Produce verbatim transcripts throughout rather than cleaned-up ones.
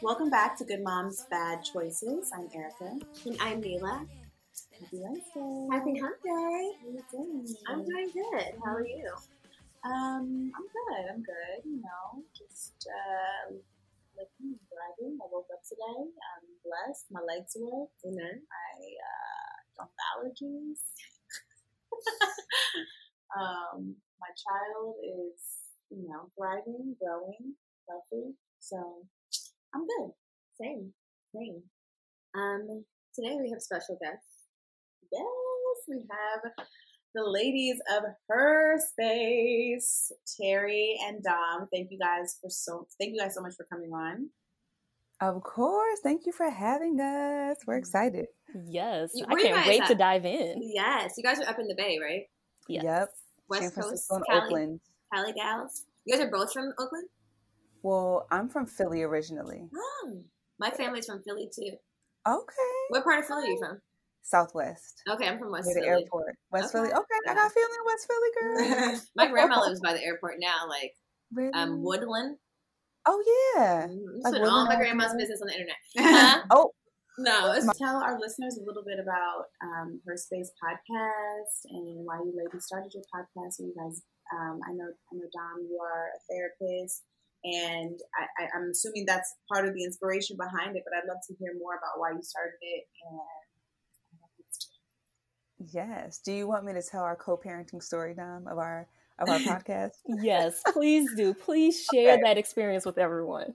Welcome back to Good Mom's Bad Choices. I'm Erica. And I'm Layla. Happy Hump Day. Happy Hump Day. How are you doing? I'm doing good. How are you? Um, I'm good. I'm good. You know, just uh, living and thriving. I woke up today. I'm blessed. My legs work. Mm-hmm. I uh, don't have allergies. um, my child is, you know, thriving, growing, healthy. So... I'm good. Same. Same. Um, today we have special guests. Yes, we have the ladies of H E R Space, Terri and Dom. Thank you guys for so thank you guys so much for coming on. Of course. Thank you for having us. We're excited. Yes. You, I can't wait up? to dive in. Yes. You guys are up in the Bay, right? Yes. Yep. West San Francisco Coast, and Cali, Oakland. Cali gals. You guys are both from Oakland? Well, I'm from Philly originally. Oh, my family's from Philly too. Okay. What part of Philly are you from? Southwest. Okay, I'm from West Philly. The airport. West okay. Philly. Okay, I got Philly in West Philly, girl. My grandma lives by the airport now, like really? um, Woodland. Oh, yeah. I'm like all my grandma's business on the internet. Huh? oh. No, let's my- tell our listeners a little bit about um, H E R Space Podcast and why you ladies started your podcast. And you guys, um, I know, I know, Dom, you are a therapist. And I, I, I'm assuming that's part of the inspiration behind it, but I'd love to hear more about why you started it. And yes. Do you want me to tell our co-parenting story, Dom, of our of our podcast? Yes, please do. Please share okay. that experience with everyone.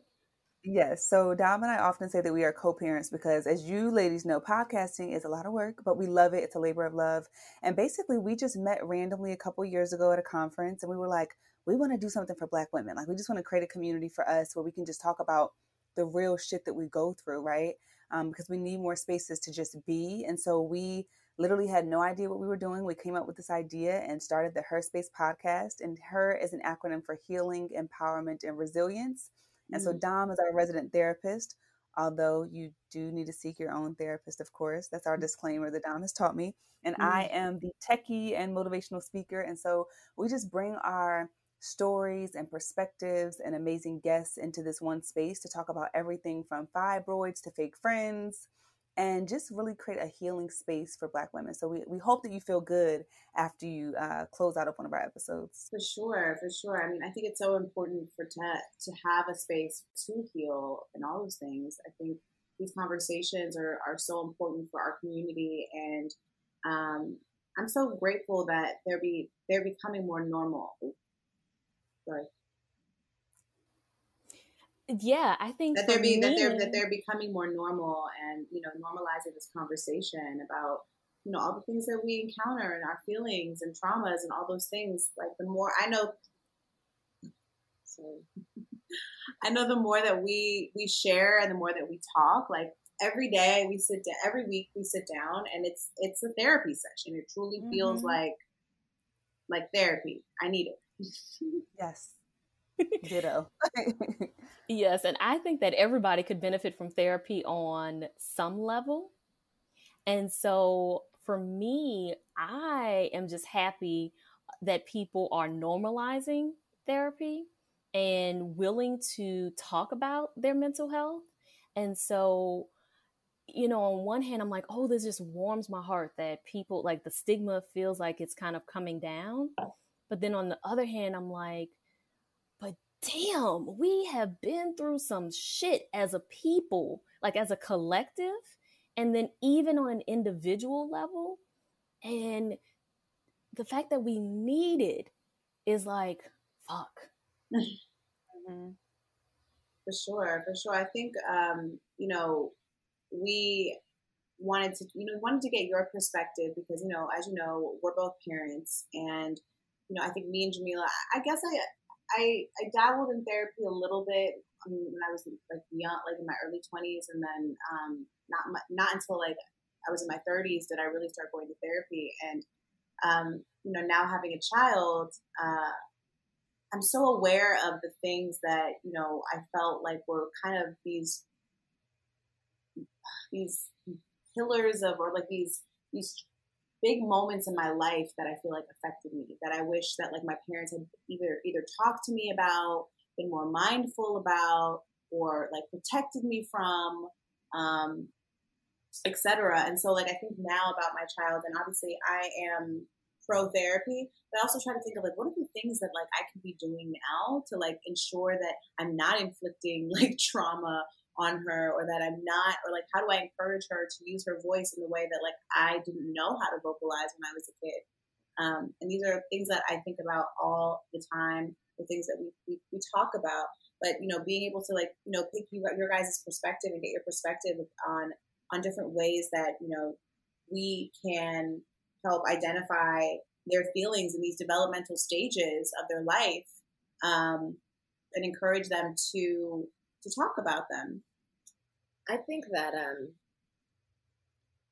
Yes. So Dom and I often say that we are co-parents because, as you ladies know, podcasting is a lot of work, but we love it. It's a labor of love. And basically, we just met randomly a couple years ago at a conference, and we were like, we want to do something for Black women. Like, we just want to create a community for us where we can just talk about the real shit that we go through, right? Um, because we need more spaces to just be. And so we literally had no idea what we were doing. We came up with this idea and started the H E R Space Podcast. And H E R is an acronym for healing, empowerment, and resilience. And mm-hmm. so Dom is our resident therapist, although you do need to seek your own therapist, of course. That's our disclaimer that Dom has taught me. And mm-hmm. I am the techie and motivational speaker. And so we just bring our stories and perspectives and amazing guests into this one space to talk about everything from fibroids to fake friends and just really create a healing space for Black women. So we, we hope that you feel good after you uh, close out of one of our episodes. For sure. For sure. I mean, I think it's so important for to, to have a space to heal and all those things. I think these conversations are, are so important for our community. And um, I'm so grateful that they're, be, they're becoming more normal. Sorry. Yeah, I think that they're being me, that they're that they're becoming more normal, and you know, normalizing this conversation about you know all the things that we encounter and our feelings and traumas and all those things. Like the more I know, sorry, I know the more that we we share and the more that we talk. Like every day we sit down, every week we sit down, and it's it's a therapy session. It truly mm-hmm. feels like like therapy. I need it. Yes. Ditto. Yes. And I think that everybody could benefit from therapy on some level. And so for me, I am just happy that people are normalizing therapy and willing to talk about their mental health. And so, you know, on one hand, I'm like, oh, this just warms my heart that people, like, the stigma feels like it's kind of coming down. But then on the other hand, I'm like, but damn, we have been through some shit as a people, like as a collective, and then even on an individual level. And the fact that we need it is like, fuck. Mm-hmm. For sure, for sure. I think, um, you know, we wanted to, you know, wanted to get your perspective because, you know, as you know, we're both parents, and, you know, I think me and Jamila, I guess I, I, I dabbled in therapy a little bit when I was like young, like in my early twenties, and then um, not my, not until like I was in my thirties did I really start going to therapy. And, um, you know, now having a child, uh, I'm so aware of the things that, you know, I felt like were kind of these, these pillars of, or like these, these big moments in my life that I feel like affected me, that I wish that like my parents had either, either talked to me about, been more mindful about, or like protected me from, um, et cetera. And so like, I think now about my child, and obviously I am pro therapy, but I also try to think of like, what are the things that like I could be doing now to like ensure that I'm not inflicting like trauma on her, or that I'm not, or like, how do I encourage her to use her voice in the way that like I didn't know how to vocalize when I was a kid. Um, and these are things that I think about all the time, the things that we, we, we talk about, but, you know, being able to like, you know, pick you, your guys' perspective and get your perspective on, on different ways that, you know, we can help identify their feelings in these developmental stages of their life, um, and encourage them to to talk about them. I think that um,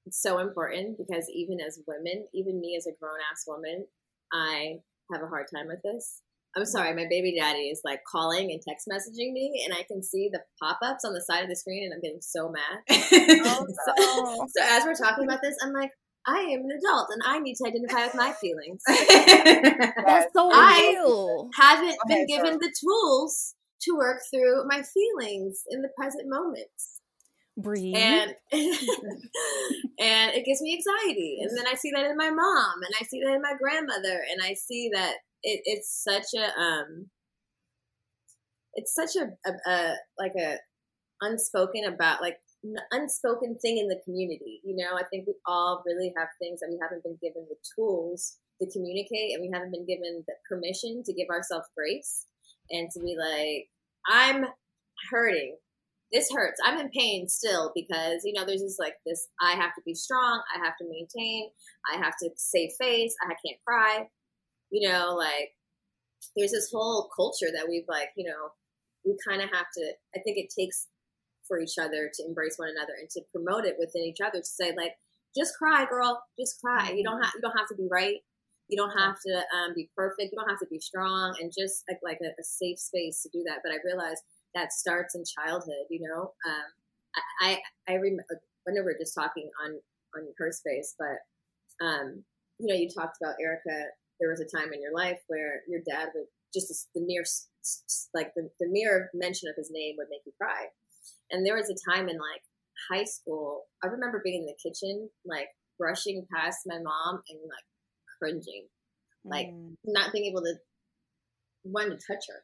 it's so important because even as women, even me as a grown-ass woman, I have a hard time with this. I'm sorry, my baby daddy is like calling and text messaging me, and I can see the pop-ups on the side of the screen, and I'm getting so mad. oh, so, so as we're talking about this, I'm like, I am an adult and I need to identify with my feelings. That's so I real. haven't okay, been given so. the tools to work through my feelings in the present moment. Breathe. And, and it gives me anxiety. And then I see that in my mom, and I see that in my grandmother. And I see that it, it's such a, um, it's such a, a, a, like a unspoken about like, an unspoken thing in the community. You know, I think we all really have things that we haven't been given the tools to communicate, and we haven't been given the permission to give ourselves grace and to be like, I'm hurting. This hurts. I'm in pain still because, you know, there's this like this, I have to be strong. I have to maintain. I have to save face. I can't cry. You know, like there's this whole culture that we've like, you know, we kind of have to, I think it takes for each other to embrace one another and to promote it within each other, to say like, just cry, girl, just cry. You don't have, you don't have to be right. You don't have to um, be perfect. You don't have to be strong, and just like, like a, a safe space to do that. But I realized that starts in childhood, you know, um, I, I, I remember when we were just talking on, on H E R Space, but um, you know, you talked about Erica, there was a time in your life where your dad would just the mere, like the, the mere mention of his name would make you cry. And there was a time in like high school, I remember being in the kitchen, like brushing past my mom and like cringing, like mm. not being able to want to touch her.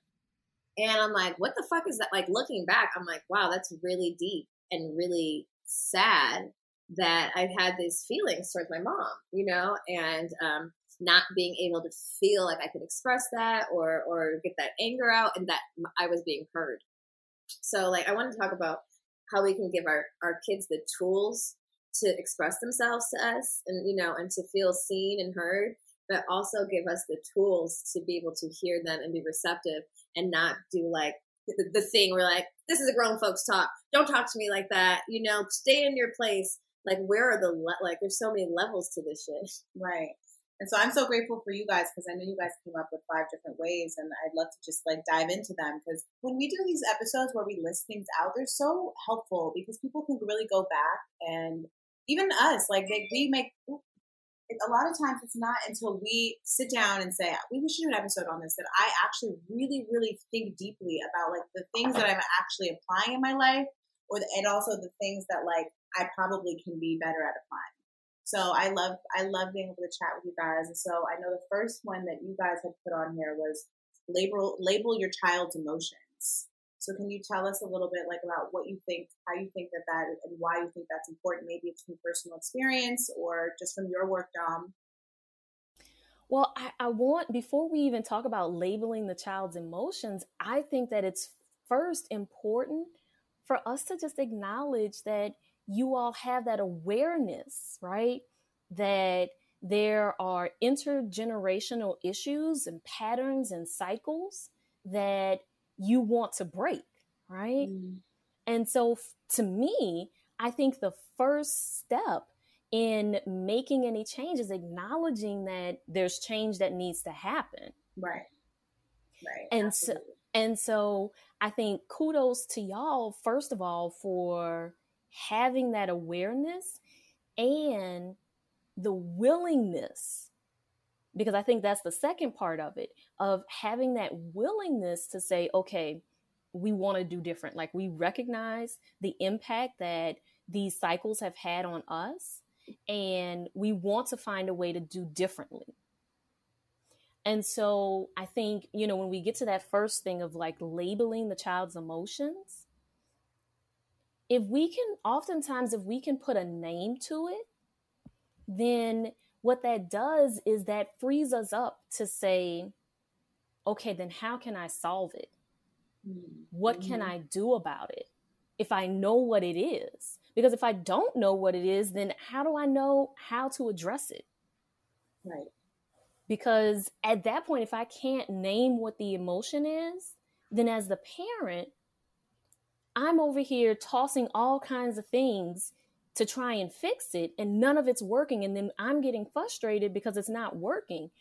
And I'm like, what the fuck is that? Like looking back, I'm like, wow, that's really deep and really sad that I've had these feelings towards my mom, you know, and um, not being able to feel like I could express that or, or get that anger out, and that I was being heard. So like, I want to talk about how we can give our, our kids the tools to express themselves to us and, you know, and to feel seen and heard, but also give us the tools to be able to hear them and be receptive and not do like the, the thing where like, this is a grown folks talk. Don't talk to me like that. You know, stay in your place. Like, where are the, le- like, there's so many levels to this shit. Right. And so I'm so grateful for you guys, because I know you guys came up with five different ways, and I'd love to just like dive into them, because when we do these episodes where we list things out, they're so helpful because people can really go back, and even us, like they, we make, it, a lot of times it's not until we sit down and say, we should do an episode on this, that I actually really, really think deeply about like the things that I'm actually applying in my life, or the, and also the things that like I probably can be better at applying. So I love, I love being able to chat with you guys. And so I know the first one that you guys had put on here was label, label your child's emotions. So can you tell us a little bit like about what you think, how you think that that, and why you think that's important? Maybe it's from personal experience or just from your work, Dom. Well, I, I want, before we even talk about labeling the child's emotions, I think that it's first important for us to just acknowledge that you all have that awareness, right? That there are intergenerational issues and patterns and cycles that you want to break, right? Mm. And so f- to me, I think the first step in making any change is acknowledging that there's change that needs to happen. Right. Right. And absolutely. so and so I think kudos to y'all, first of all, for having that awareness and the willingness, because I think that's the second part of it, of having that willingness to say, okay, we want to do different. Like we recognize the impact that these cycles have had on us, and we want to find a way to do differently. And so I think, you know, when we get to that first thing of like labeling the child's emotions, if we can, oftentimes, if we can put a name to it, then what that does is that frees us up to say, okay, then how can I solve it? What can I do about it if I know what it is? Because if I don't know what it is, then how do I know how to address it? Right. Because at that point, if I can't name what the emotion is, then as the parent, I'm over here tossing all kinds of things to try and fix it, and none of it's working. And then I'm getting frustrated because it's not working.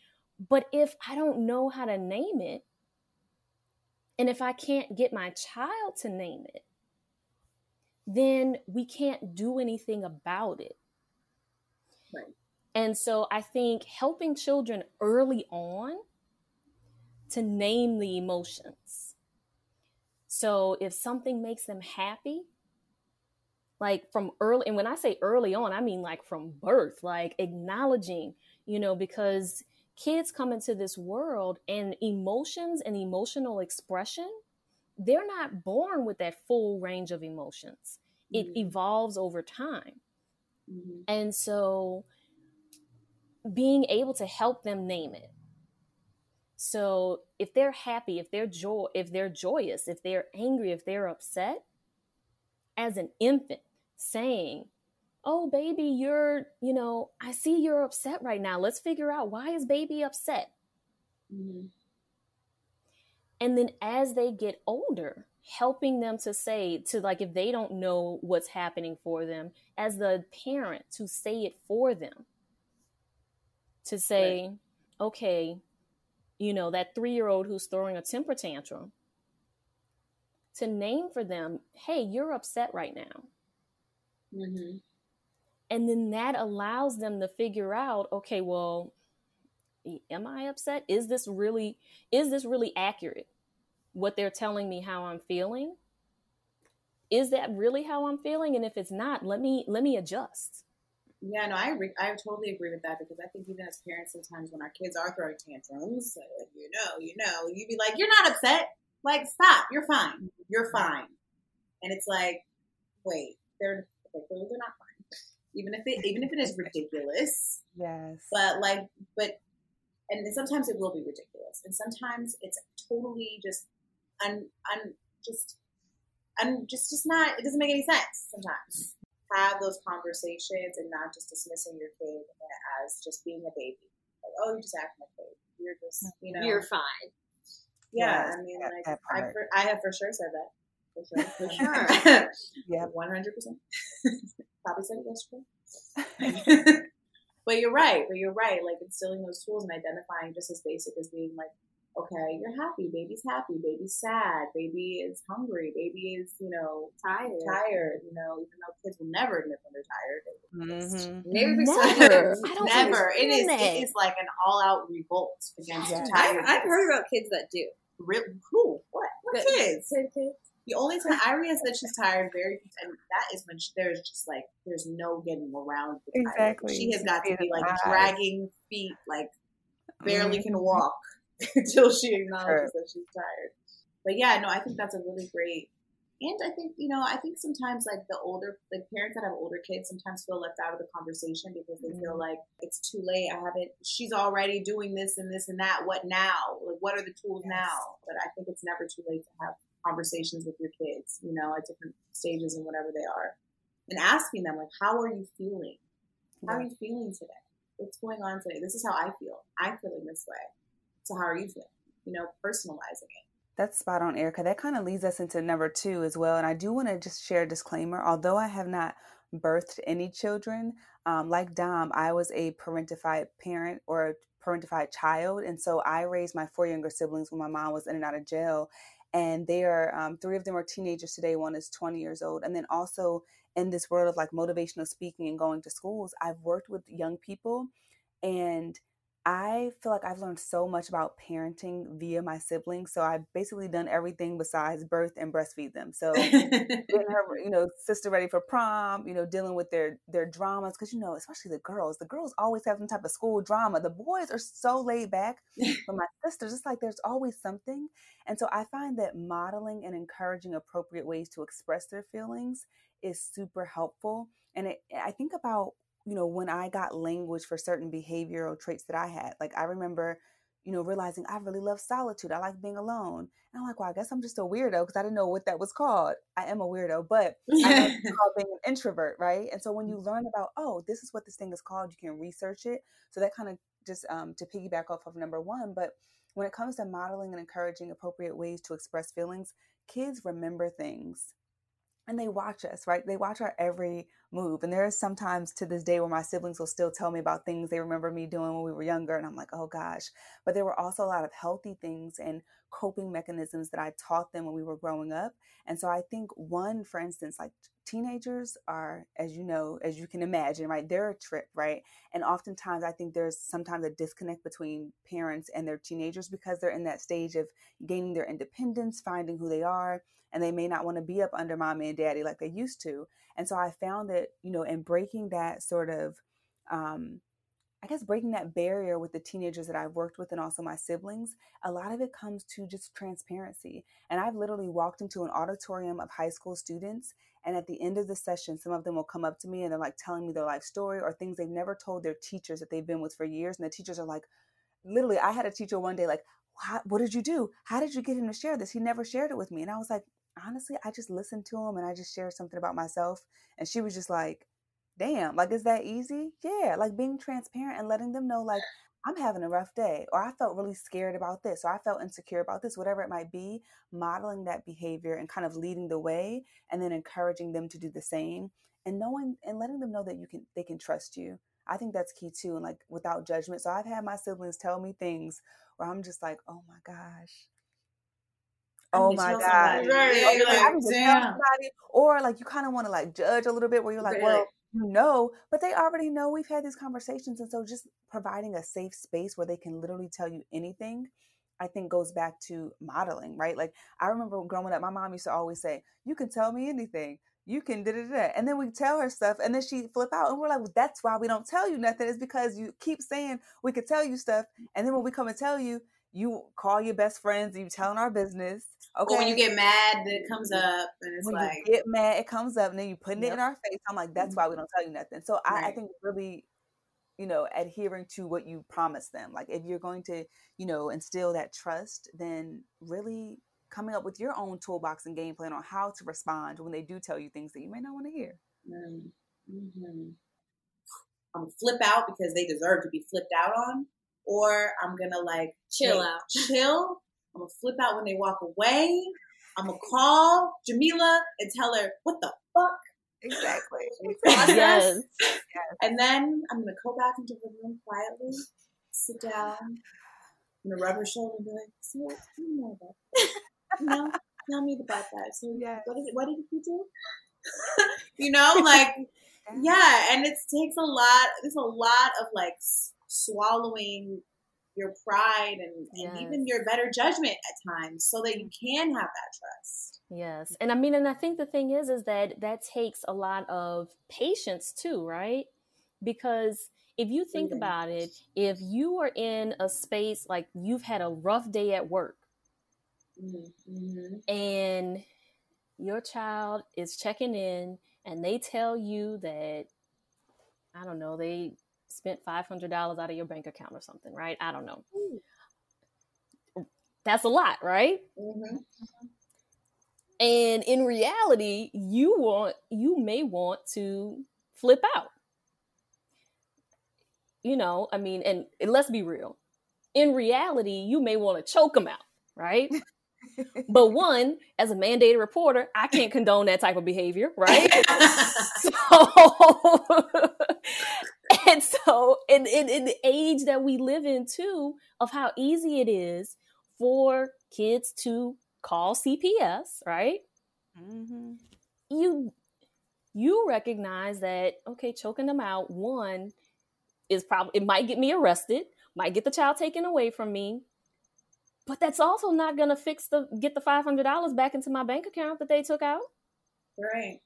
But if I don't know how to name it, and if I can't get my child to name it, then we can't do anything about it. Right. And so I think helping children early on to name the emotions. So if something makes them happy, like from early, and when I say early on, I mean like from birth, like acknowledging, you know, because kids come into this world and emotions and emotional expression, they're not born with that full range of emotions. Mm-hmm. It evolves over time. Mm-hmm. And so being able to help them name it. So if they're happy, if they're joy, if they're joyous, if they're angry, if they're upset, as an infant saying, oh, baby, you're, you know, I see you're upset right now. Let's figure out, why is baby upset? Mm-hmm. And then as they get older, helping them to say to like, if they don't know what's happening for them, as the parent to say it for them, to say, right. Okay, you know, that three-year-old who's throwing a temper tantrum, to name for them, hey, you're upset right now. Mm-hmm. And then that allows them to figure out, okay, well, am I upset? Is this really, is this really accurate? What they're telling me how I'm feeling? Is that really how I'm feeling? And if it's not, let me, let me adjust. Yeah, no, I re- I totally agree with that, because I think even as parents, sometimes when our kids are throwing tantrums, like, you know, you know, you'd be like, you're not upset. Like, stop. You're fine. You're fine. And it's like, wait, they're they're not fine. Even if it even if it is ridiculous. Yes. But like, but and sometimes it will be ridiculous, and sometimes it's totally just un un just un just just not. It doesn't make any sense sometimes. Have those conversations and not just dismissing your kid as just being a baby. Like, oh, you're just acting like a baby. You're just, you know. You're fine. Yeah, yes, I mean, that, like, that I, for, I have for sure said that. For sure. For sure. Yeah, one hundred percent. Probably said it yesterday. But you're right. But you're right. Like, instilling those tools and identifying just as basic as being like, Okay, you're happy. Baby's happy. Baby's sad. Baby is hungry. Baby is, you know, tired. Tired. You know, even though kids will never admit when they're tired. Mm-hmm. Never. Never. I don't never. It is. It is like an all-out revolt against yeah. tired. I've, I've heard about kids that do. Real, who? What? What the, kids? Ten kids. The only time I realized that she's tired, very, and that is when she, there's just like there's no getting around. The tired. Exactly. She has got to be like dragging feet, like barely can walk. Until she acknowledges sure. that she's tired. But yeah, no, I think that's a really great, and I think, you know, I think sometimes like the older, like parents that have older kids sometimes feel left out of the conversation because they mm-hmm. feel like it's too late. I haven't, she's already doing this and this and that. What now? Like, what are the tools yes. now? But I think it's never too late to have conversations with your kids, you know, at different stages and whatever they are. And asking them like, how are you feeling? How yeah. are you feeling today? What's going on today? This is how I feel. I'm feeling this way. So how are you feeling? You know, personalizing it. That's spot on, Erica. That kind of leads us into number two as well. And I do want to just share a disclaimer. Although I have not birthed any children, um, like Dom, I was a parentified parent or parentified child. And so I raised my four younger siblings when my mom was in and out of jail. And they are, um, three of them are teenagers today. One is twenty years old. And then also in this world of like motivational speaking and going to schools, I've worked with young people, and I feel like I've learned so much about parenting via my siblings. So I've basically done everything besides birth and breastfeed them. So getting her, you know, sister ready for prom, you know, dealing with their, their dramas. Because, you know, especially the girls, the girls always have some type of school drama. The boys are so laid back. But my sister, just like there's always something. And so I find that modeling and encouraging appropriate ways to express their feelings is super helpful. And it, I think about, you know, when I got language for certain behavioral traits that I had, like I remember, you know, realizing I really love solitude. I like being alone. And I'm like, well, I guess I'm just a weirdo because I didn't know what that was called. I am a weirdo, but I know it's called being an introvert, right? And so when you learn about, oh, this is what this thing is called, you can research it. So that kind of just um, to piggyback off of number one. But when it comes to modeling and encouraging appropriate ways to express feelings, kids remember things. And they watch us, right? They watch our every move. And there is sometimes to this day where my siblings will still tell me about things they remember me doing when we were younger. And I'm like, oh gosh. But there were also a lot of healthy things and coping mechanisms that I taught them when we were growing up. And so I think one, for instance, like teenagers are, as you know, as you can imagine, right? They're a trip, right? And oftentimes I think there's sometimes a disconnect between parents and their teenagers because they're in that stage of gaining their independence, finding who they are. And they may not want to be up under mommy and daddy like they used to. And so I found that, you know, in breaking that sort of, um, I guess, breaking that barrier with the teenagers that I've worked with and also my siblings, a lot of it comes to just transparency. And I've literally walked into an auditorium of high school students. And at the end of the session, some of them will come up to me and they're like telling me their life story or things they've never told their teachers that they've been with for years. And the teachers are like, literally, I had a teacher one day like, how, what did you do? How did you get him to share this? He never shared it with me. And I was like, honestly, I just listened to him and I just shared something about myself. And she was just like, damn, like, is that easy? Yeah. Like being transparent and letting them know, like, I'm having a rough day, or I felt really scared about this, or I felt insecure about this, whatever it might be, modeling that behavior and kind of leading the way and then encouraging them to do the same and knowing and letting them know that you can, they can trust you. I think that's key too. And like without judgment. So I've had my siblings tell me things where I'm just like, oh my gosh. Oh my God. Right, right, like, like, just tell somebody. Or like you kind of want to like judge a little bit where you're like, right. Well, you know, but they already know. We've had these conversations. And so just providing a safe space where they can literally tell you anything, I think goes back to modeling, right? Like I remember growing up, my mom used to always say, you can tell me anything. You can da da da. And then we tell her stuff and then she flip out and we're like, well, that's why we don't tell you nothing. It's because you keep saying we could tell you stuff. And then when we come and tell you, you call your best friends, you telling our business. Okay. Or when you get mad, then it comes up and it's when like you get mad, it comes up and then you putting yep. it in our face. I'm like, that's why we don't tell you nothing. So right. I, I think really, you know, adhering to what you promised them. Like if you're going to, you know, instill that trust, then really coming up with your own toolbox and game plan on how to respond when they do tell you things that you may not want to hear. Mm-hmm. I'm gonna flip out because they deserve to be flipped out on. Or I'm going to like chill out, chill. I'm going to flip out when they walk away. I'm going to call Jamila and tell her, what the fuck? Exactly. Yes. Yes. And then I'm going to go back into the room quietly, sit down, going to rub her shoulder and be like, so what do you know about that? You know, tell me about that. So yeah. what, did, what did you do? You know, like, yeah. And it takes a lot, there's a lot of like swallowing your pride and, yes. and even your better judgment at times so that you can have that trust. Yes. And I mean, and I think the thing is, is that that takes a lot of patience too, right? Because if you think mm-hmm. about it, if you are in a space, like you've had a rough day at work mm-hmm. and your child is checking in and they tell you that, I don't know, they spent five hundred dollars out of your bank account or something, right? I don't know. Mm-hmm. That's a lot, right? Mm-hmm. And in reality, you want, you may want to flip out. You know, I mean, and let's be real. In reality, you may want to choke them out, right? But one, as a mandated reporter, I can't condone that type of behavior, right? so, and so, in, in, in the age that we live in too, of how easy it is for kids to call C P S, right? Mm-hmm. You, you recognize that, okay, choking them out, one, is probably, it might get me arrested, might get the child taken away from me, but that's also not going to fix the, get the five hundred dollars back into my bank account that they took out. Right.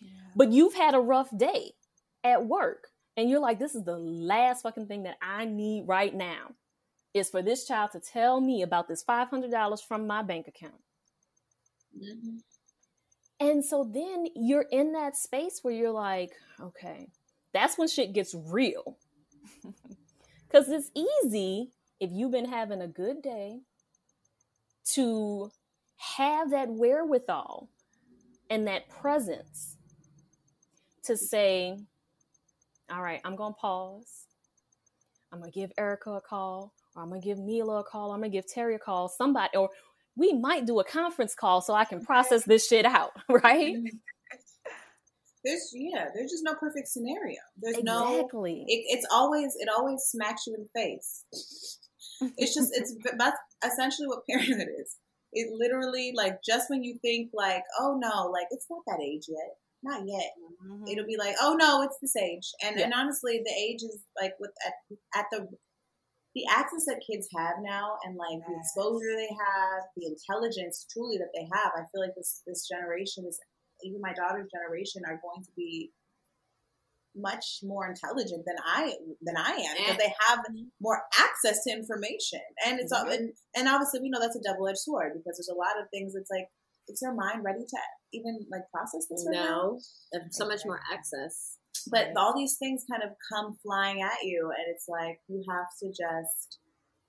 Yeah. But you've had a rough day at work and you're like, this is the last fucking thing that I need right now is for this child to tell me about this five hundred dollars from my bank account. Mm-hmm. And so then you're in that space where you're like, okay, that's when shit gets real. Because it's easy, if you've been having a good day, to have that wherewithal and that presence to say, all right, I'm going to pause. I'm going to give Erica a call, or I'm going to give Mila a call, or I'm going to give Terri a call, somebody, or we might do a conference call so I can process this shit out, right? There's, yeah, there's just no perfect scenario. There's exactly. no, it, it's always, it always smacks you in the face. It's just, it's, that's essentially what parenthood is. It literally, like, just when you think, like, oh no, like, it's not that age yet. Not yet. Mm-hmm. It'll be like, oh no, it's this age. And yeah. and honestly, the age is, like, with, at, at the, the access that kids have now and, like, yes. the exposure they have, the intelligence truly that they have. I feel like this, this generation is, even my daughter's generation, are going to be much more intelligent than I than I am because they have more access to information, and it's mm-hmm. and, and obviously we know that's a double edged sword because there's a lot of things. It's like, is your mind ready to even like process this? Right no, now? So much more access, but right. all these things kind of come flying at you, and it's like you have to just.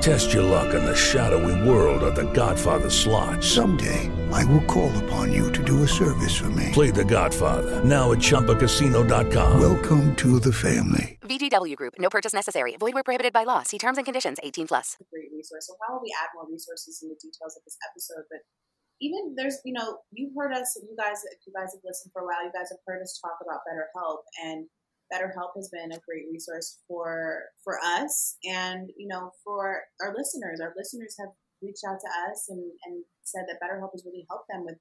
Test your luck in the shadowy world of The Godfather slot. Someday, I will call upon you to do a service for me. Play The Godfather now at Chumba Casino dot com. Welcome to the family. V G W Group. No purchase necessary. Void where prohibited by law. See terms and conditions. eighteen plus. Great resource. So how will we add more resources in the details of this episode? But even there's, you know, you've heard us, and you guys, if you guys have listened for a while, you guys have heard us talk about BetterHelp, and BetterHelp has been a great resource for for us, and, you know, for our listeners. Our listeners have reached out to us and, and said that BetterHelp has really helped them with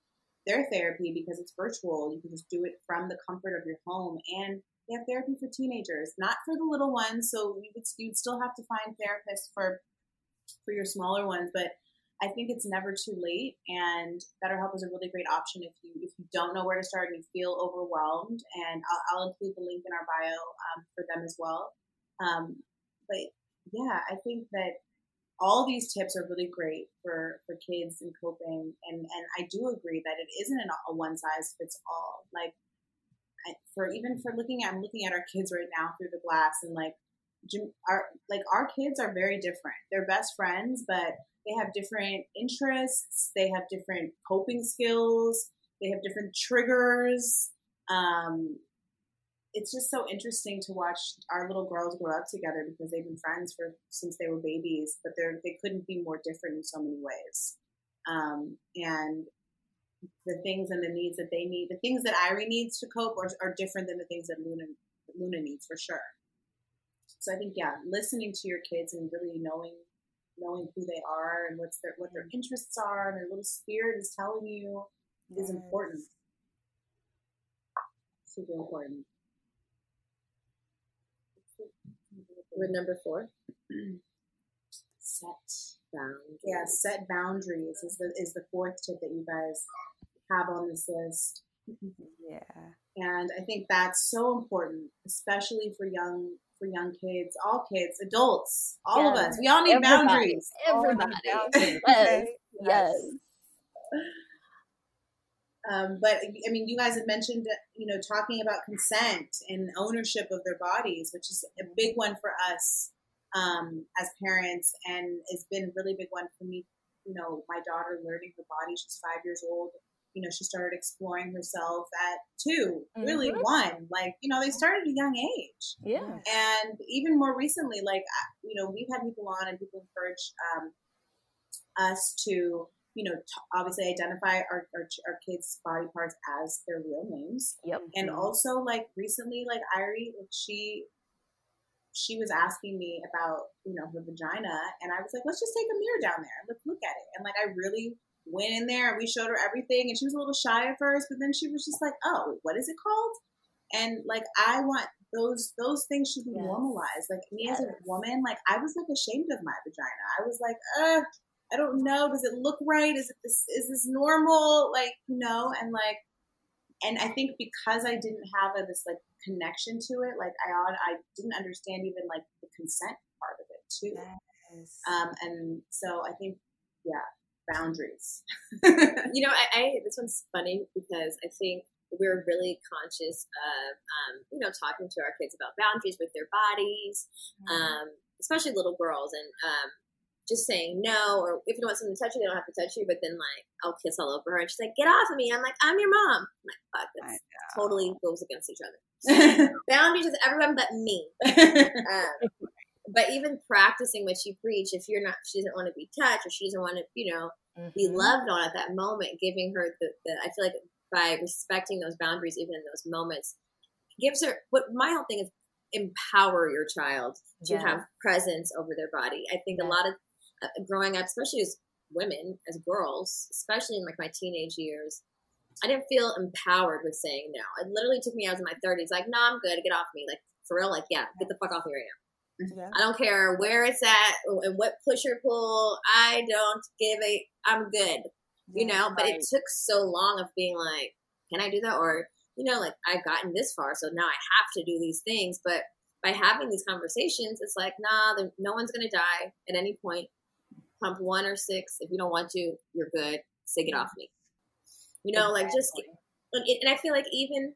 their therapy because it's virtual. You can just do it from the comfort of your home, and they have therapy for teenagers, not for the little ones. So you would you'd still have to find therapists for for your smaller ones, but I think it's never too late, and BetterHelp is a really great option if you if you don't know where to start and you feel overwhelmed. And I'll, I'll include the link in our bio um, for them as well. Um, but yeah, I think that all these tips are really great for, for kids and coping. And, and I do agree that it isn't a one size fits all. Like for even for looking at I'm looking at our kids right now through the glass, and like our like our kids are very different. They're best friends, but they have different interests. They have different coping skills. They have different triggers. Um, it's just so interesting to watch our little girls grow up together because they've been friends for since they were babies, but they're they couldn't be more different in so many ways. Um, and the things and the needs that they need, the things that Irie needs to cope are, are different than the things that Luna, Luna needs for sure. So I think, yeah, listening to your kids and really knowing knowing who they are and what's their what their interests are and their little spirit is telling you yes. is important. Super important. We're number four. Set boundaries. Yeah, set boundaries is the is the fourth tip that you guys have on this list. Yeah. And I think that's so important, especially for young For young kids, all kids, adults, all yeah. of us. We all need Everybody. boundaries. Everybody. Everybody. Yes. yes. Um, but, I mean, you guys had mentioned, you know, talking about consent and ownership of their bodies, which is a big one for us um, as parents, and it's been a really big one for me. You know, my daughter learning her body. She's five years old. You know, she started exploring herself at two, mm-hmm. really one. Like, you know, they started at a young age. Yeah. And even more recently, like, you know, we've had people on and people encourage um, us to, you know, t- obviously identify our, our our kids' body parts as their real names. Yep. And also, like, recently, like, Irie, like, she... she was asking me about, you know, her vagina, and I was like, let's just take a mirror down there and let's look at it. And like, I really went in there and we showed her everything, and she was a little shy at first, but then she was just like, oh, what is it called? And like, I want those, those things should be yes. normalized. Like me yes. as a woman, like I was like ashamed of my vagina. I was like, uh, I don't know. Does it look right? Is it this, is this normal? Like, you know, and like, and I think because I didn't have a, this like connection to it, like I, I didn't understand even like the consent part of it too. Yes. Um, and so I think, yeah, boundaries. You know, I, I, this one's funny because I think we're really conscious of, um, you know, talking to our kids about boundaries with their bodies, mm-hmm. um, especially little girls, and, um, just saying no, or if you don't want someone to touch you, they don't have to touch you. But then, like, I'll kiss all over her, and she's like, "Get off of me!" I'm like, "I'm your mom." I'm like, fuck, that totally goes against each other. Boundaries with everyone but me. um, But even practicing what you preach, if you're not, she doesn't want to be touched, or she doesn't want to, you know, mm-hmm. be loved on at that moment, giving her the, the, I feel like by respecting those boundaries, even in those moments, gives her, what my whole thing is, empower your child to yeah. have presence over their body. I think yeah. a lot of uh, growing up, especially as women, as girls, especially in like my teenage years, I didn't feel empowered with saying no. It literally took me, I was in my thirties, like, no, I'm good. Get off me. Like, for real, like, yeah, get the fuck off me right now. Yeah. I don't care where it's at and what push or pull. I don't give a, I'm good, you yeah, know, but right. it took so long of being like, can I do that? Or, you know, like I've gotten this far, so now I have to do these things. But by having these conversations, it's like, nah, there, no one's going to die at any point. Pump one or six. If you don't want to, you're good. Say, get off me. You know, exactly. like just, and I feel like even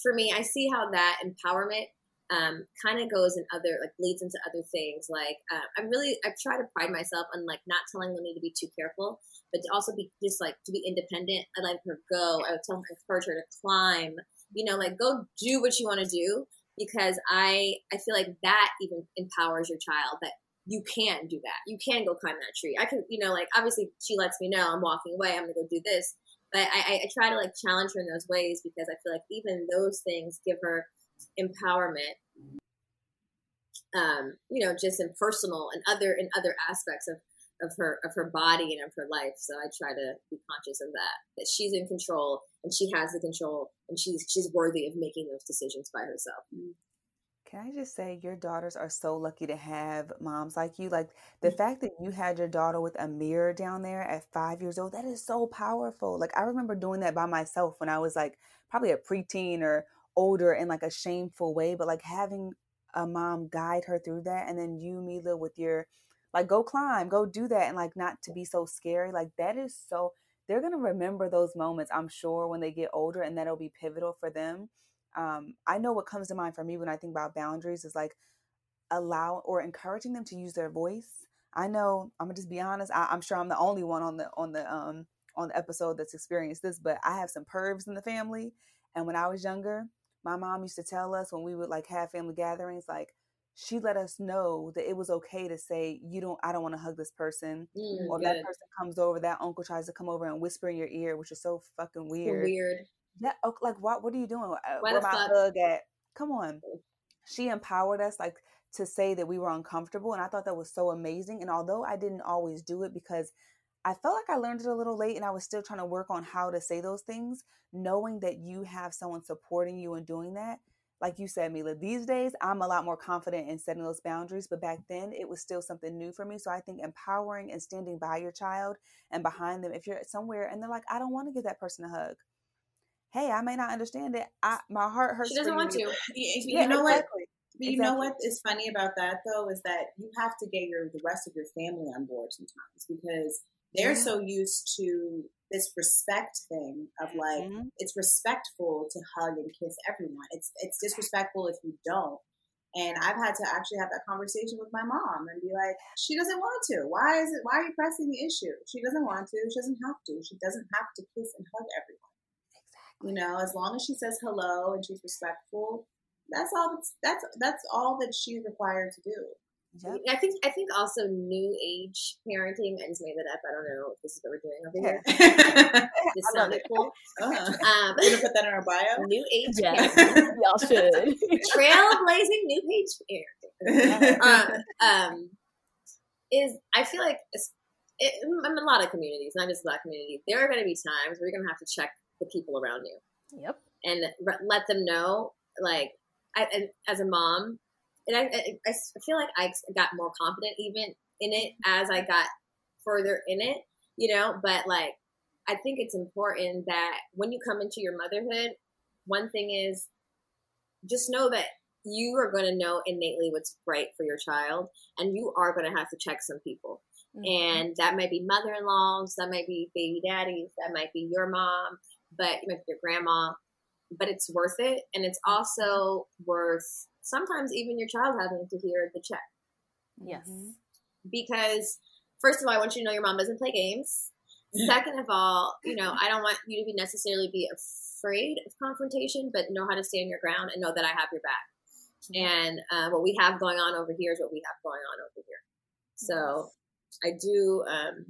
for me, I see how that empowerment Um, kind of goes in other, like leads into other things. Like uh, I'm really, I've tried to pride myself on like not telling women to be too careful, but to also be just like to be independent. I let her go. I would tell her, encourage her to climb. You know, like go do what you want to do, because I I feel like that even empowers your child, that you can do that. You can go climb that tree. I can, you know, like obviously she lets me know I'm walking away. I'm gonna go do this, but I, I, I try to like challenge her in those ways, because I feel like even those things give her empowerment, um you know, just in personal and other in other aspects of of her of her body and of her life. So I try to be conscious of that, that she's in control and she has the control, and she's she's worthy of making those decisions by herself. Can I just say, your daughters are so lucky to have moms like you. Like the fact that you had your daughter with a mirror down there at five years old, that is so powerful. Like I remember doing that by myself when I was like probably a preteen or older, in like a shameful way, but like having a mom guide her through that. And then you, Mila, with your like, go climb, go do that, and like not to be so scary. Like that is so, they're going to remember those moments, I'm sure, when they get older, and that'll be pivotal for them. Um, I know what comes to mind for me when I think about boundaries is like allow or encouraging them to use their voice. I know, I'm gonna just be honest. I, I'm sure I'm the only one on the, on the, um, on the episode that's experienced this, but I have some pervs in the family. And when I was younger, my mom used to tell us when we would like have family gatherings, like she let us know that it was okay to say, you don't, I don't want to hug this person. Mm, or good. That person comes over, that uncle tries to come over and whisper in your ear, which is so fucking weird. Weird. That, like, what, what are you doing? Why Where my fuck? hug at? Come on. She empowered us like to say that we were uncomfortable. And I thought that was so amazing. And although I didn't always do it, because I felt like I learned it a little late and I was still trying to work on how to say those things, knowing that you have someone supporting you in doing that. Like you said, Mila, these days I'm a lot more confident in setting those boundaries, but back then it was still something new for me. So I think empowering and standing by your child and behind them, if you're somewhere and they're like, I don't want to give that person a hug. Hey, I may not understand it. I, my heart hurts. She doesn't want you. to. Yeah, you know exactly. what? But you exactly. know what is funny about that though, is that you have to get your the rest of your family on board sometimes, because they're so used to this respect thing of like, mm-hmm. it's respectful to hug and kiss everyone. It's it's disrespectful if you don't. And I've had to actually have that conversation with my mom and be like, she doesn't want to. Why is it? Why are you pressing the issue? She doesn't want to. She doesn't have to. She doesn't have to kiss and hug everyone. Exactly. You know, as long as she says hello and she's respectful, that's all. That's that's, that's all that she's required to do. Yep. I think I think also new age parenting. I just made that up. I don't know if this is what we're doing over here. This sounded cool. Uh-huh. Um, we're gonna put that in our bio. New age yes. parenting. Y'all should. Trailblazing new age parenting. um, um, is I feel like it's, it, in a lot of communities, not just the Black community, there are going to be times where you're going to have to check the people around you. Yep. And re- let them know, like, I, and as a mom. And I, I, I feel like I got more confident even in it as I got further in it, you know, but like, I think it's important that when you come into your motherhood, one thing is just know that you are going to know innately what's right for your child, and you are going to have to check some people. Mm-hmm. And that might be mother-in-laws, that might be baby daddies, that might be your mom, but you might be your grandma, but it's worth it. And it's also worth sometimes even your child having to hear the check. Yes. Because first of all, I want you to know your mom doesn't play games. Second of all, you know, I don't want you to be necessarily be afraid of confrontation, but know how to stand your ground and know that I have your back. And uh, what we have going on over here is what we have going on over here. So I do, um,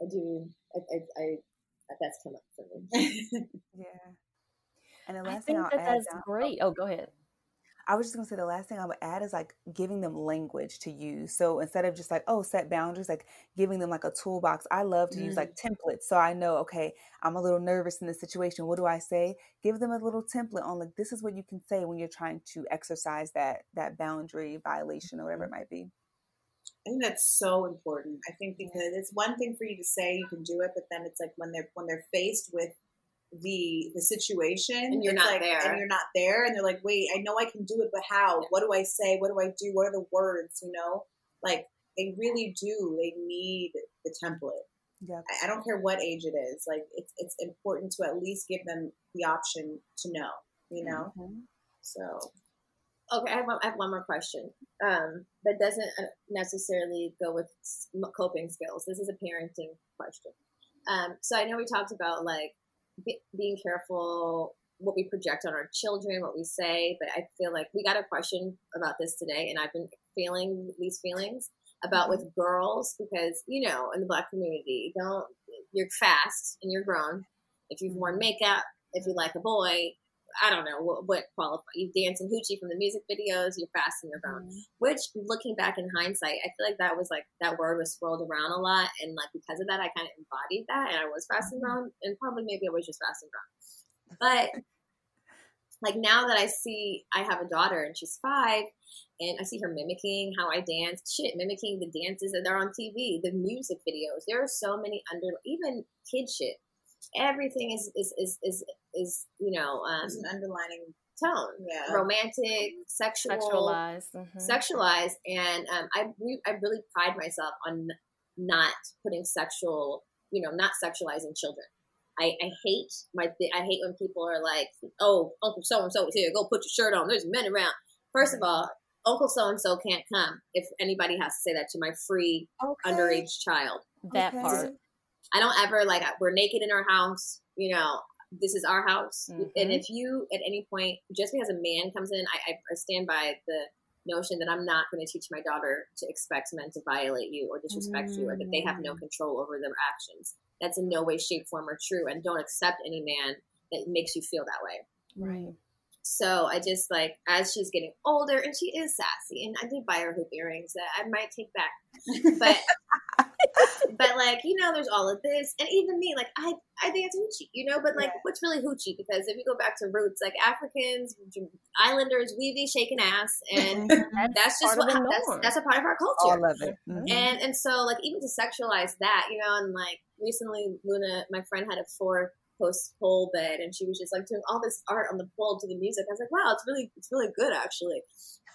I do, I, I, I that's come up for me. Yeah. And the last I think thing I'll that add that's down, great. Oh, go ahead. I was just going to say the last thing I would add is like giving them language to use. So instead of just like, oh, set boundaries, like giving them like a toolbox. I love to mm-hmm. use like templates. So I know, okay, I'm a little nervous in this situation. What do I say? Give them a little template on like, this is what you can say when you're trying to exercise that, that boundary violation or whatever it might be. I think that's so important. I think because it's one thing for you to say you can do it, but then it's like when they're, when they're faced with the the situation and you're not like, there and you're not there and they're like, wait, I know I can do it, but how? Yeah. What do I say? What do I do? What are the words? You know, like they really do. They need the template. Yeah. I, I don't care what age it is. Like it's it's important to at least give them the option to know. You know. Mm-hmm. So. Okay, I have, one, I have one more question um, that doesn't necessarily go with coping skills. This is a parenting question. Um, so I know we talked about like be, being careful what we project on our children, what we say, but I feel like we got a question about this today, and I've been feeling these feelings about mm-hmm. with girls because, you know, in the Black community, don't you're fast and you're grown. If you've worn makeup, if you like a boy, I don't know what, what qualify. You dance and hoochie from the music videos. You're fast and you're grown. Mm-hmm. Which, looking back in hindsight, I feel like that was like that word was swirled around a lot, and like because of that, I kind of embodied that, and I was fast mm-hmm. and grown, and probably maybe I was just fast and grown. But like now that I see, I have a daughter and she's five, and I see her mimicking how I dance, shit, mimicking the dances that are on T V, the music videos. There are so many under even kid shit. Everything is is is is, is you know um, there's an underlining tone, yeah, romantic, sexual, sexualized, mm-hmm. sexualized, and um, I we, I really pride myself on not putting sexual, you know, not sexualizing children. I, I hate my I hate when people are like, oh, Uncle So and So is here, go put your shirt on. There's men around. First of all, Uncle So and So can't come if anybody has to say that to my free okay. underage child. That okay. part. I don't ever like we're naked in our house, you know, this is our house. Mm-hmm. And if you at any point, just because a man comes in, I, I stand by the notion that I'm not going to teach my daughter to expect men to violate you or disrespect mm-hmm. you or that they have no control over their actions. That's in no way, shape, form or true. And don't accept any man that makes you feel that way. Right. So I just like, as she's getting older and she is sassy and I did buy her hoop earrings that I might take back, but but like, you know, there's all of this. And even me, like I, I dance hoochie, you know, but like yeah. what's really hoochie? Because if you go back to roots, like Africans, Islanders, we be shaking ass. And that's, that's just what, that's, that's a part of our culture. I love it. Mm-hmm. And, and so like, even to sexualize that, you know, and like recently Luna, my friend had a four post pole bed and she was just like doing all this art on the pole to the music. I was like, wow, it's really, it's really good actually.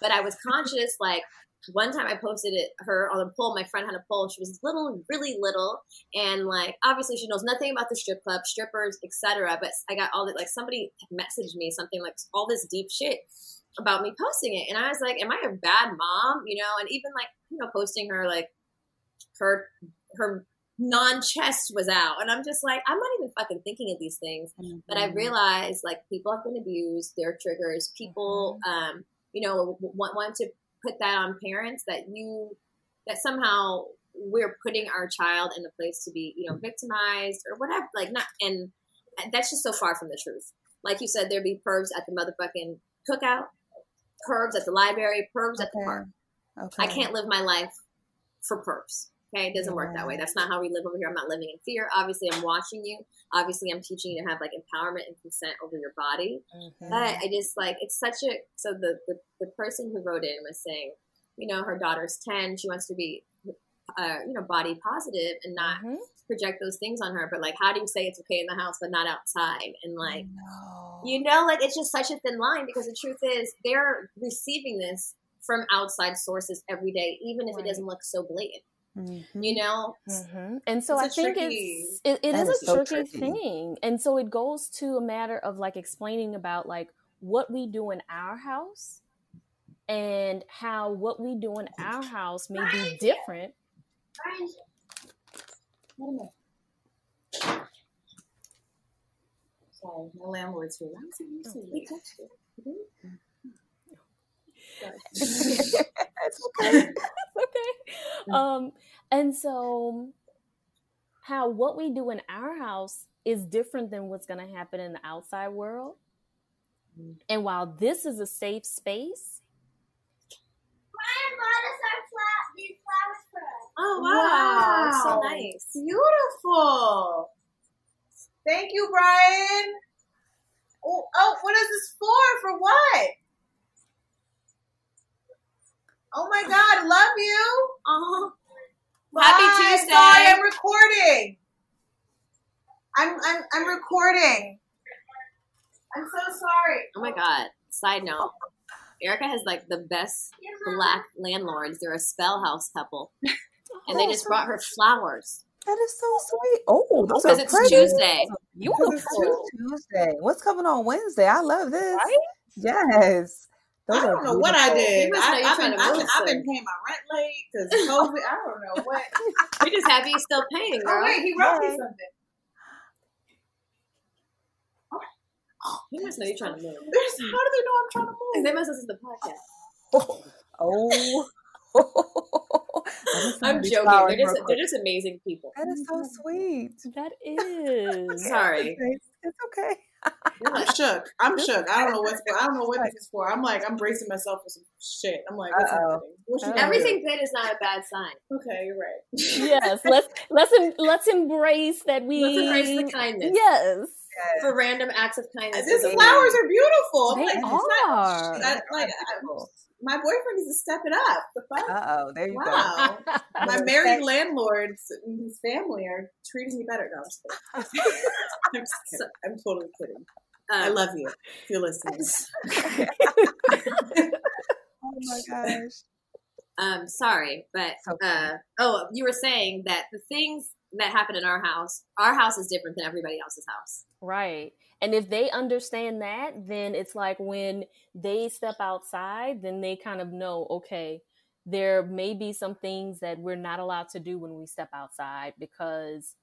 But I was conscious, like, one time I posted it, her on a pole. My friend had a pole. She was little, really little. And like, obviously she knows nothing about the strip club, strippers, et cetera. But I got all that, like somebody messaged me something like all this deep shit about me posting it. And I was like, am I a bad mom? You know? And even like, you know, posting her, like her, her non-chest was out. And I'm just like, I'm not even fucking thinking of these things. Mm-hmm. But I realized like people have been abused, their triggers, people, mm-hmm. um, you know, want, want to, put that on parents that you, that somehow we're putting our child in a place to be, you know, victimized or whatever, like not, and that's just so far from the truth. Like you said, there'd be pervs at the motherfucking cookout, pervs at the library, pervs okay. at the park. Okay. I can't live my life for pervs. Okay. It doesn't yeah. work that way. That's not how we live over here. I'm not living in fear. Obviously I'm watching you. Obviously I'm teaching you to have like empowerment and consent over your body. Mm-hmm. But I just like, it's such a, so the, the, the person who wrote in was saying, you know, her daughter's ten. She wants to be, uh, you know, body positive and not mm-hmm. project those things on her. But like, how do you say it's okay in the house, but not outside? And like, no. you know, like it's just such a thin line because the truth is they're receiving this from outside sources every day, even if right. it doesn't look so blatant. Mm-hmm. You know, mm-hmm. and so I think tricky. it's it, it is, is a so tricky, tricky thing, and so it goes to a matter of like explaining about like what we do in our house and how what we do in our house may be different. Sorry, my landlord's here. It's okay. It's okay. Um, and so how what we do in our house is different than what's going to happen in the outside world. Mm-hmm. And while this is a safe space, my mother's are flat, these flowers for us. Oh, wow. wow. So nice. Beautiful. Thank you, Brian. Oh, oh, what is this for? For what? Oh, my God. Love you. Uh-huh. Bye. Happy Tuesday. Sorry, I'm recording. I'm, I'm, I'm recording. I'm so sorry. Oh, my God. Side note. Erica has, like, the best yeah. black landlords. They're a spell house couple. And they just brought her flowers. That is so sweet. Oh, those are pretty. Because it's Tuesday. Beautiful. Tuesday. What's coming on Wednesday? I love this. Right? Yes. Those I don't know what I did. I, I've, been, I've, been, I've been paying my rent late because COVID. I don't know what. We're just happy he's still paying, girl. Oh, wait. He wrote me something. Oh, they must know you're trying to move. There's, how do they know I'm trying to move? They must listen to the podcast. Oh. oh. I'm joking. They're just, they're just amazing people. That is so sweet. That is. Sorry. It's okay. I'm shook. I'm shook. I don't know what's I don't know what this is for. I'm like, I'm bracing myself for some shit. I'm like, what's Uh-oh. happening? What you Everything good is not a bad sign. Okay, you're right. Yes. Let's let's em- let's embrace that we Let's embrace the kindness. Yes. Yes. For random acts of kindness. These flowers are beautiful. They like, are. Not, that, like, I, my boyfriend needs to step it up. The fuck? Uh-oh, there you wow. go. My married landlords and his family are treating me better. No, I'm just kidding. I'm, just kidding. I'm totally kidding. Um, I love you. If you're listening. Oh, my gosh. Um, sorry, but, uh, oh, you were saying that the things that happen in our house, our house is different than everybody else's house. Right. And if they understand that, then it's like when they step outside, then they kind of know, okay, there may be some things that we're not allowed to do when we step outside because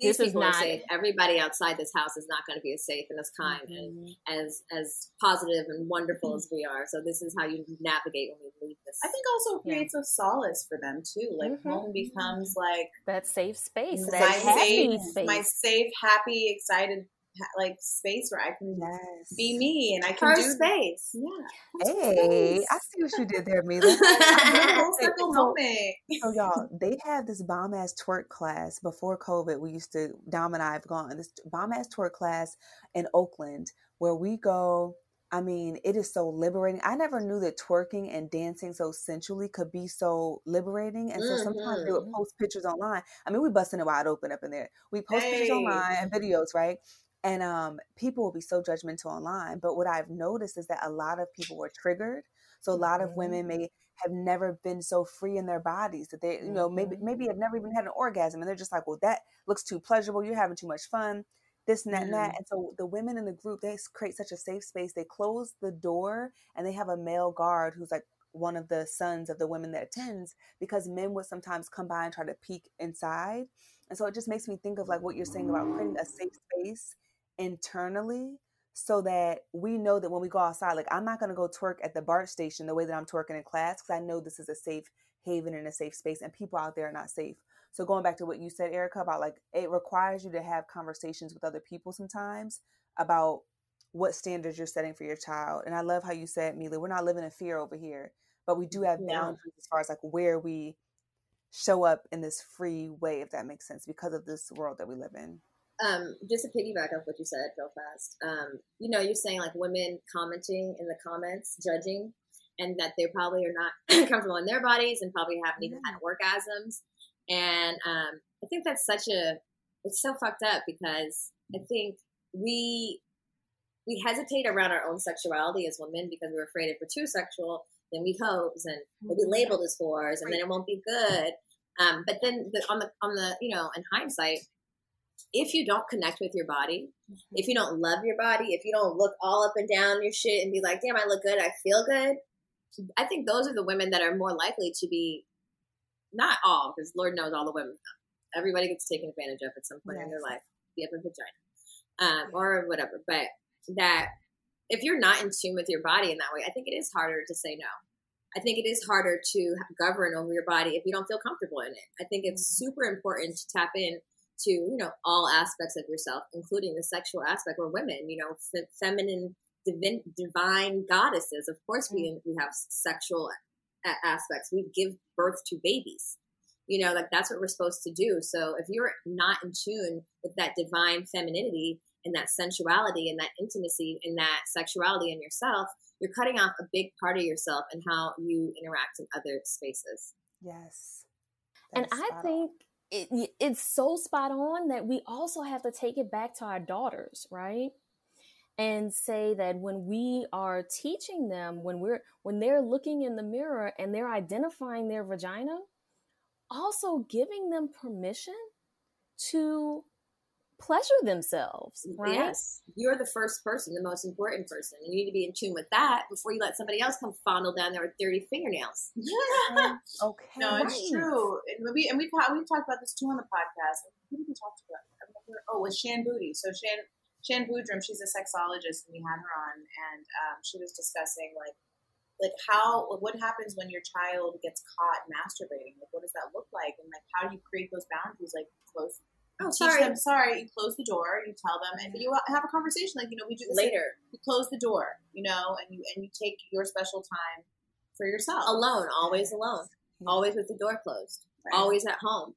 this is not safe. Everybody outside this house is not going to be as safe and as kind mm-hmm. and as as positive and wonderful mm-hmm. as we are. So this is how you navigate when we leave this. I think also creates yeah. a solace for them too. Like mm-hmm. home becomes like that safe space, that my happy safe, space, my safe, happy, excited, like space where I can yes. be me and I can Her do space. Yeah. Hey, nice. I see what you did there, Mila. Whole circle moment. So y'all, they have this bomb ass twerk class before COVID. We used to Dom and I have gone this bomb ass twerk class in Oakland where we go. I mean, it is so liberating. I never knew that twerking and dancing so sensually could be so liberating. And so mm-hmm. sometimes they would post pictures online. I mean, we busting it wide open up in there. We post hey. pictures online and videos, right? And um, people will be so judgmental online. But what I've noticed is that a lot of people were triggered. So a lot of mm-hmm. women may have never been so free in their bodies that they, you know, mm-hmm. maybe maybe have never even had an orgasm. And they're just like, well, that looks too pleasurable. You're having too much fun, this and that mm-hmm. and that. And so the women in the group, they create such a safe space. They close the door and they have a male guard who's like one of the sons of the women that attends because men would sometimes come by and try to peek inside. And so it just makes me think of like what you're saying about creating a safe space internally so that we know that when we go outside, like I'm not going to go twerk at the BART station the way that I'm twerking in class because I know this is a safe haven and a safe space and people out there are not safe. So going back to what you said, Erica, about like it requires you to have conversations with other people sometimes about what standards you're setting for your child. And I love how you said, Mila, we're not living in fear over here, but we do have yeah. boundaries as far as like where we show up in this free way, if that makes sense, because of this world that we live in. Um, just to piggyback off what you said real fast, um, you know, you're saying like women commenting in the comments, judging, and that they probably are not comfortable in their bodies and probably haven't even had orgasms. And um, I think that's such a, it's so fucked up because I think we, we hesitate around our own sexuality as women because we're afraid if we're too sexual, then we hopes and we'll be labeled as whores and then it won't be good. Um, but then the, on the, on the, you know, in hindsight, if you don't connect with your body, mm-hmm. if you don't love your body, if you don't look all up and down your shit and be like, damn, I look good, I feel good. I think those are the women that are more likely to be, not all, because Lord knows all the women. Everybody gets taken advantage of at some point yes. in their life. You have a vagina um, or whatever. But that if you're not in tune with your body in that way, I think it is harder to say no. I think it is harder to govern over your body if you don't feel comfortable in it. I think it's super important to tap in to, you know, all aspects of yourself, including the sexual aspect. We're women, you know, f- feminine, divin- divine goddesses. Of course, we we have sexual a- aspects. We give birth to babies. You know, like that's what we're supposed to do. So if you're not in tune with that divine femininity and that sensuality and that intimacy and that sexuality in yourself, you're cutting off a big part of yourself and how you interact in other spaces. Yes. And I think it, it's so spot on that we also have to take it back to our daughters, right? And say that when we are teaching them, when we're when they're looking in the mirror and they're identifying their vagina, also giving them permission to pleasure themselves, right? Yes. You're the first person, the most important person. You need to be in tune with that before you let somebody else come fondle down there with dirty fingernails. Okay. Okay. No, it's right. True. And we and we've, we've talked about this too on the podcast. Who did we talk about? Oh, with Shan Booty. So Shan Shan Boodram, she's a sexologist, and we had her on, and um, she was discussing like like how what happens when your child gets caught masturbating. Like, what does that look like? And like, how do you create those boundaries? Like, close. Oh, sorry. I'm sorry. You close the door. You tell them, and you have a conversation. Like, you know, we do this later. You close the door, you know, and you and you take your special time for yourself. Alone, always alone, always with the door closed, right. Always at home.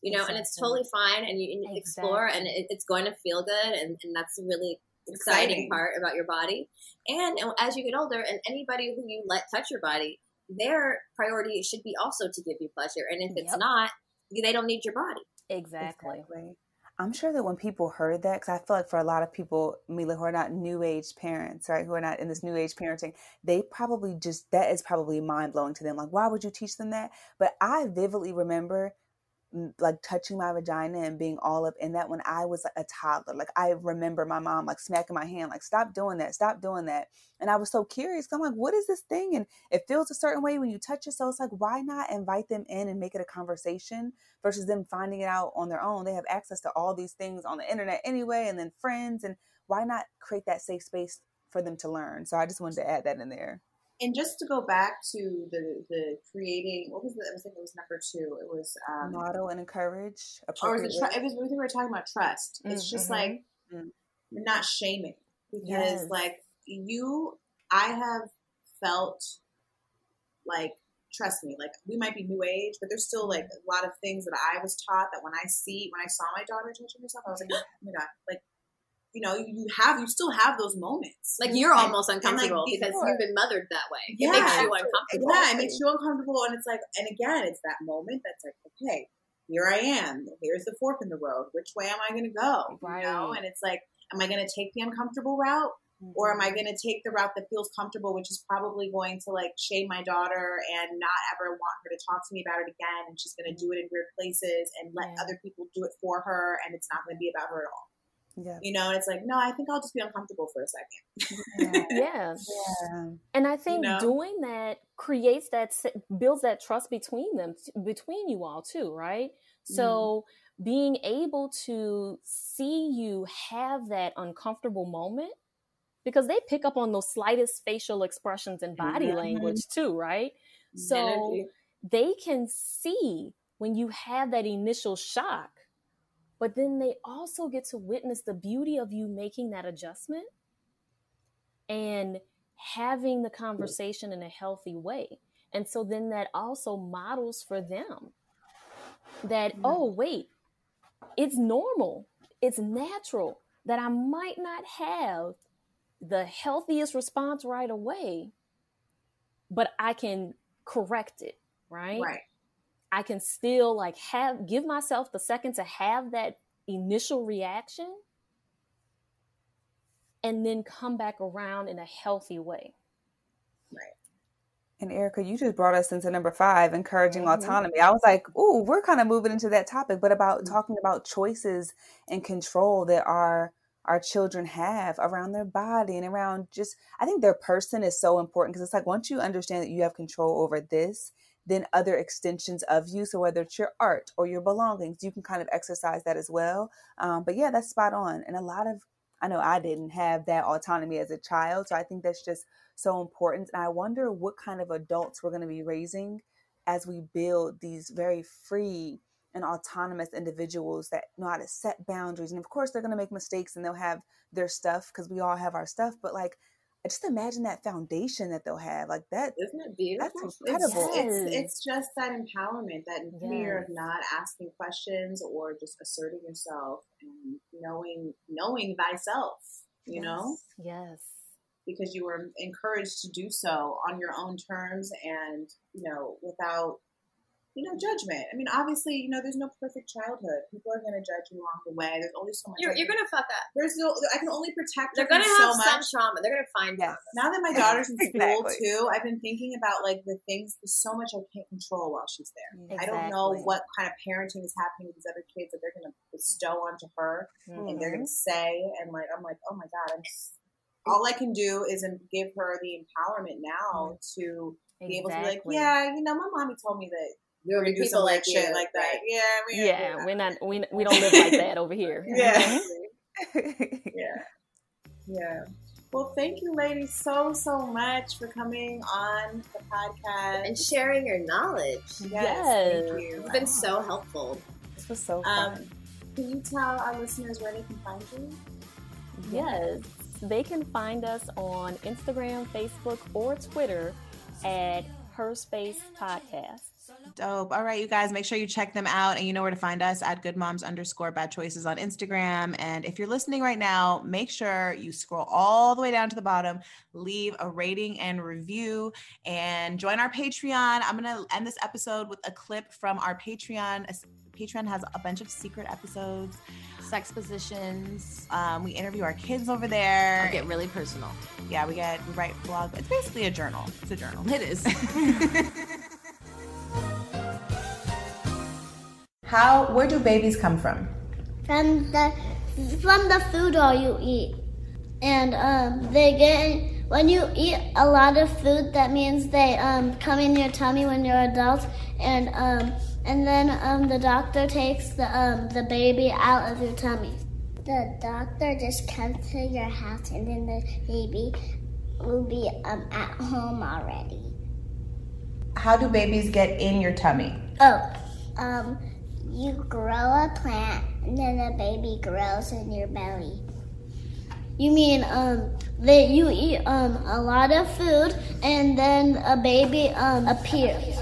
You know, exactly. And it's totally fine, and you exactly. explore, and it, it's going to feel good, and, and that's the really exciting, exciting part about your body. And as you get older, and anybody who you let touch your body, their priority should be also to give you pleasure. And if it's yep. not, they don't need your body. Exactly. exactly. I'm sure that when people heard that, because I feel like for a lot of people, Mila, who are not new age parents, right, who are not in this new age parenting, they probably just, that is probably mind blowing to them. Like, why would you teach them that? But I vividly remember like touching my vagina and being all up in that when I was like, a toddler. Like I remember my mom like smacking my hand, like stop doing that, stop doing that. And I was so curious. 'Cause I'm like, what is this thing? And it feels a certain way when you touch it. So it's like, why not invite them in and make it a conversation versus them finding it out on their own? They have access to all these things on the internet anyway, and then friends. And why not create that safe space for them to learn? So I just wanted to add that in there. And just to go back to the the creating, what was the, I was thinking it was number two. It was um, model and encourage. Or was it, tr- it was we were talking about trust. It's mm-hmm. just like mm-hmm. not shaming, because yes. like you, I have felt like, trust me, like we might be new age, but there's still like a lot of things that I was taught that when I see, when I saw my daughter touching herself, I was like, oh my God, like, you know, you have, you still have those moments. Like you're and, almost uncomfortable like, because you've been mothered that way. Yeah. It makes you uncomfortable. Yeah, it makes you uncomfortable. And it's like, and again, it's that moment that's like, okay, here I am. Here's the fork in the road. Which way am I going to go? Right. You know? And it's like, am I going to take the uncomfortable route? Mm-hmm. Or am I going to take the route that feels comfortable, which is probably going to like shame my daughter and not ever want her to talk to me about it again. And she's going to mm-hmm. do it in weird places and let yeah. other people do it for her. And it's not going to be about her at all. Yeah. You know, and it's like, no, I think I'll just be uncomfortable for a second. yeah. yeah. And I think you know? doing that creates that, builds that trust between them, between you all too, right? So mm. being able to see you have that uncomfortable moment, because they pick up on those slightest facial expressions and body mm-hmm. language too, right? So Energy. They can see when you have that initial shock. But then they also get to witness the beauty of you making that adjustment and having the conversation in a healthy way. And so then that also models for them that, oh, wait, it's normal. It's natural that I might not have the healthiest response right away, but I can correct it, right? Right. I can still like have, give myself the second to have that initial reaction and then come back around in a healthy way. Right. And Erica, you just brought us into number five, encouraging mm-hmm. autonomy. I was like, ooh, we're kind of moving into that topic, but about mm-hmm. talking about choices and control that are our children have around their body and around just, I think their person is so important, because it's like, once you understand that you have control over this, then other extensions of you. So whether it's your art or your belongings, you can kind of exercise that as well. Um, but yeah, that's spot on. And a lot of I know I didn't have that autonomy as a child. So I think that's just so important. And I wonder what kind of adults we're going to be raising as we build these very free and autonomous individuals that know how to set boundaries. And of course, they're going to make mistakes and they'll have their stuff because we all have our stuff. But like, just imagine that foundation that they'll have. Like that, isn't it beautiful? That's incredible. It's, it's, it's just that empowerment, that fear yes. of not asking questions or just asserting yourself and knowing, knowing thyself, you yes. know? Yes. Because you were encouraged to do so on your own terms and, you know, without, you know, judgment. I mean, obviously, you know, there's no perfect childhood. People are going to judge you along the way. There's only so much. You're, you're going to fuck up. There's no, I can only protect you. They're going to have so some much. trauma. They're going to find yes. trauma. Now that my daughter's in school exactly. too, I've been thinking about like the things, there's so much I can't control while she's there. Exactly. I don't know what kind of parenting is happening with these other kids that they're going to bestow onto her mm-hmm. and they're going to say, and like, I'm like, oh my God, I'm just, all I can do is give her the empowerment now mm-hmm. to exactly. be able to be like, yeah, you know, my mommy told me that we already do some like shit like that. Right. Yeah, we yeah, we're not we we don't live like that over here. Yeah, yeah, yeah. Well, thank you, ladies, so so much for coming on the podcast and sharing your knowledge. Yes, yes. Thank you. It's been so helpful. This was so fun. Um, can you tell our listeners where they can find you? Yes, they can find us on Instagram, Facebook, or Twitter at H E R Space Podcast. Dope. All right, you guys, make sure you check them out, and you know where to find us at Good Moms underscore Bad Choices on Instagram. And if you're listening right now, make sure you scroll all the way down to the bottom, leave a rating and review, and join our Patreon. I'm gonna end this episode with a clip from our Patreon. Patreon has a bunch of secret episodes, sexpositions. Um, we interview our kids over there. I'll get really personal. Yeah, we get we write blogs. It's basically a journal. It's a journal. It is. How, where do babies come from? From the from the food all you eat. And um, they get, when you eat a lot of food, that means they um, come in your tummy when you're adult. And um, and then um, the doctor takes the um, the baby out of your tummy. The doctor just comes to your house, and then the baby will be um, at home already. How do babies get in your tummy? Oh, um... you grow a plant, and then a baby grows in your belly. You mean um, that you eat um, a lot of food, and then a baby um, appears.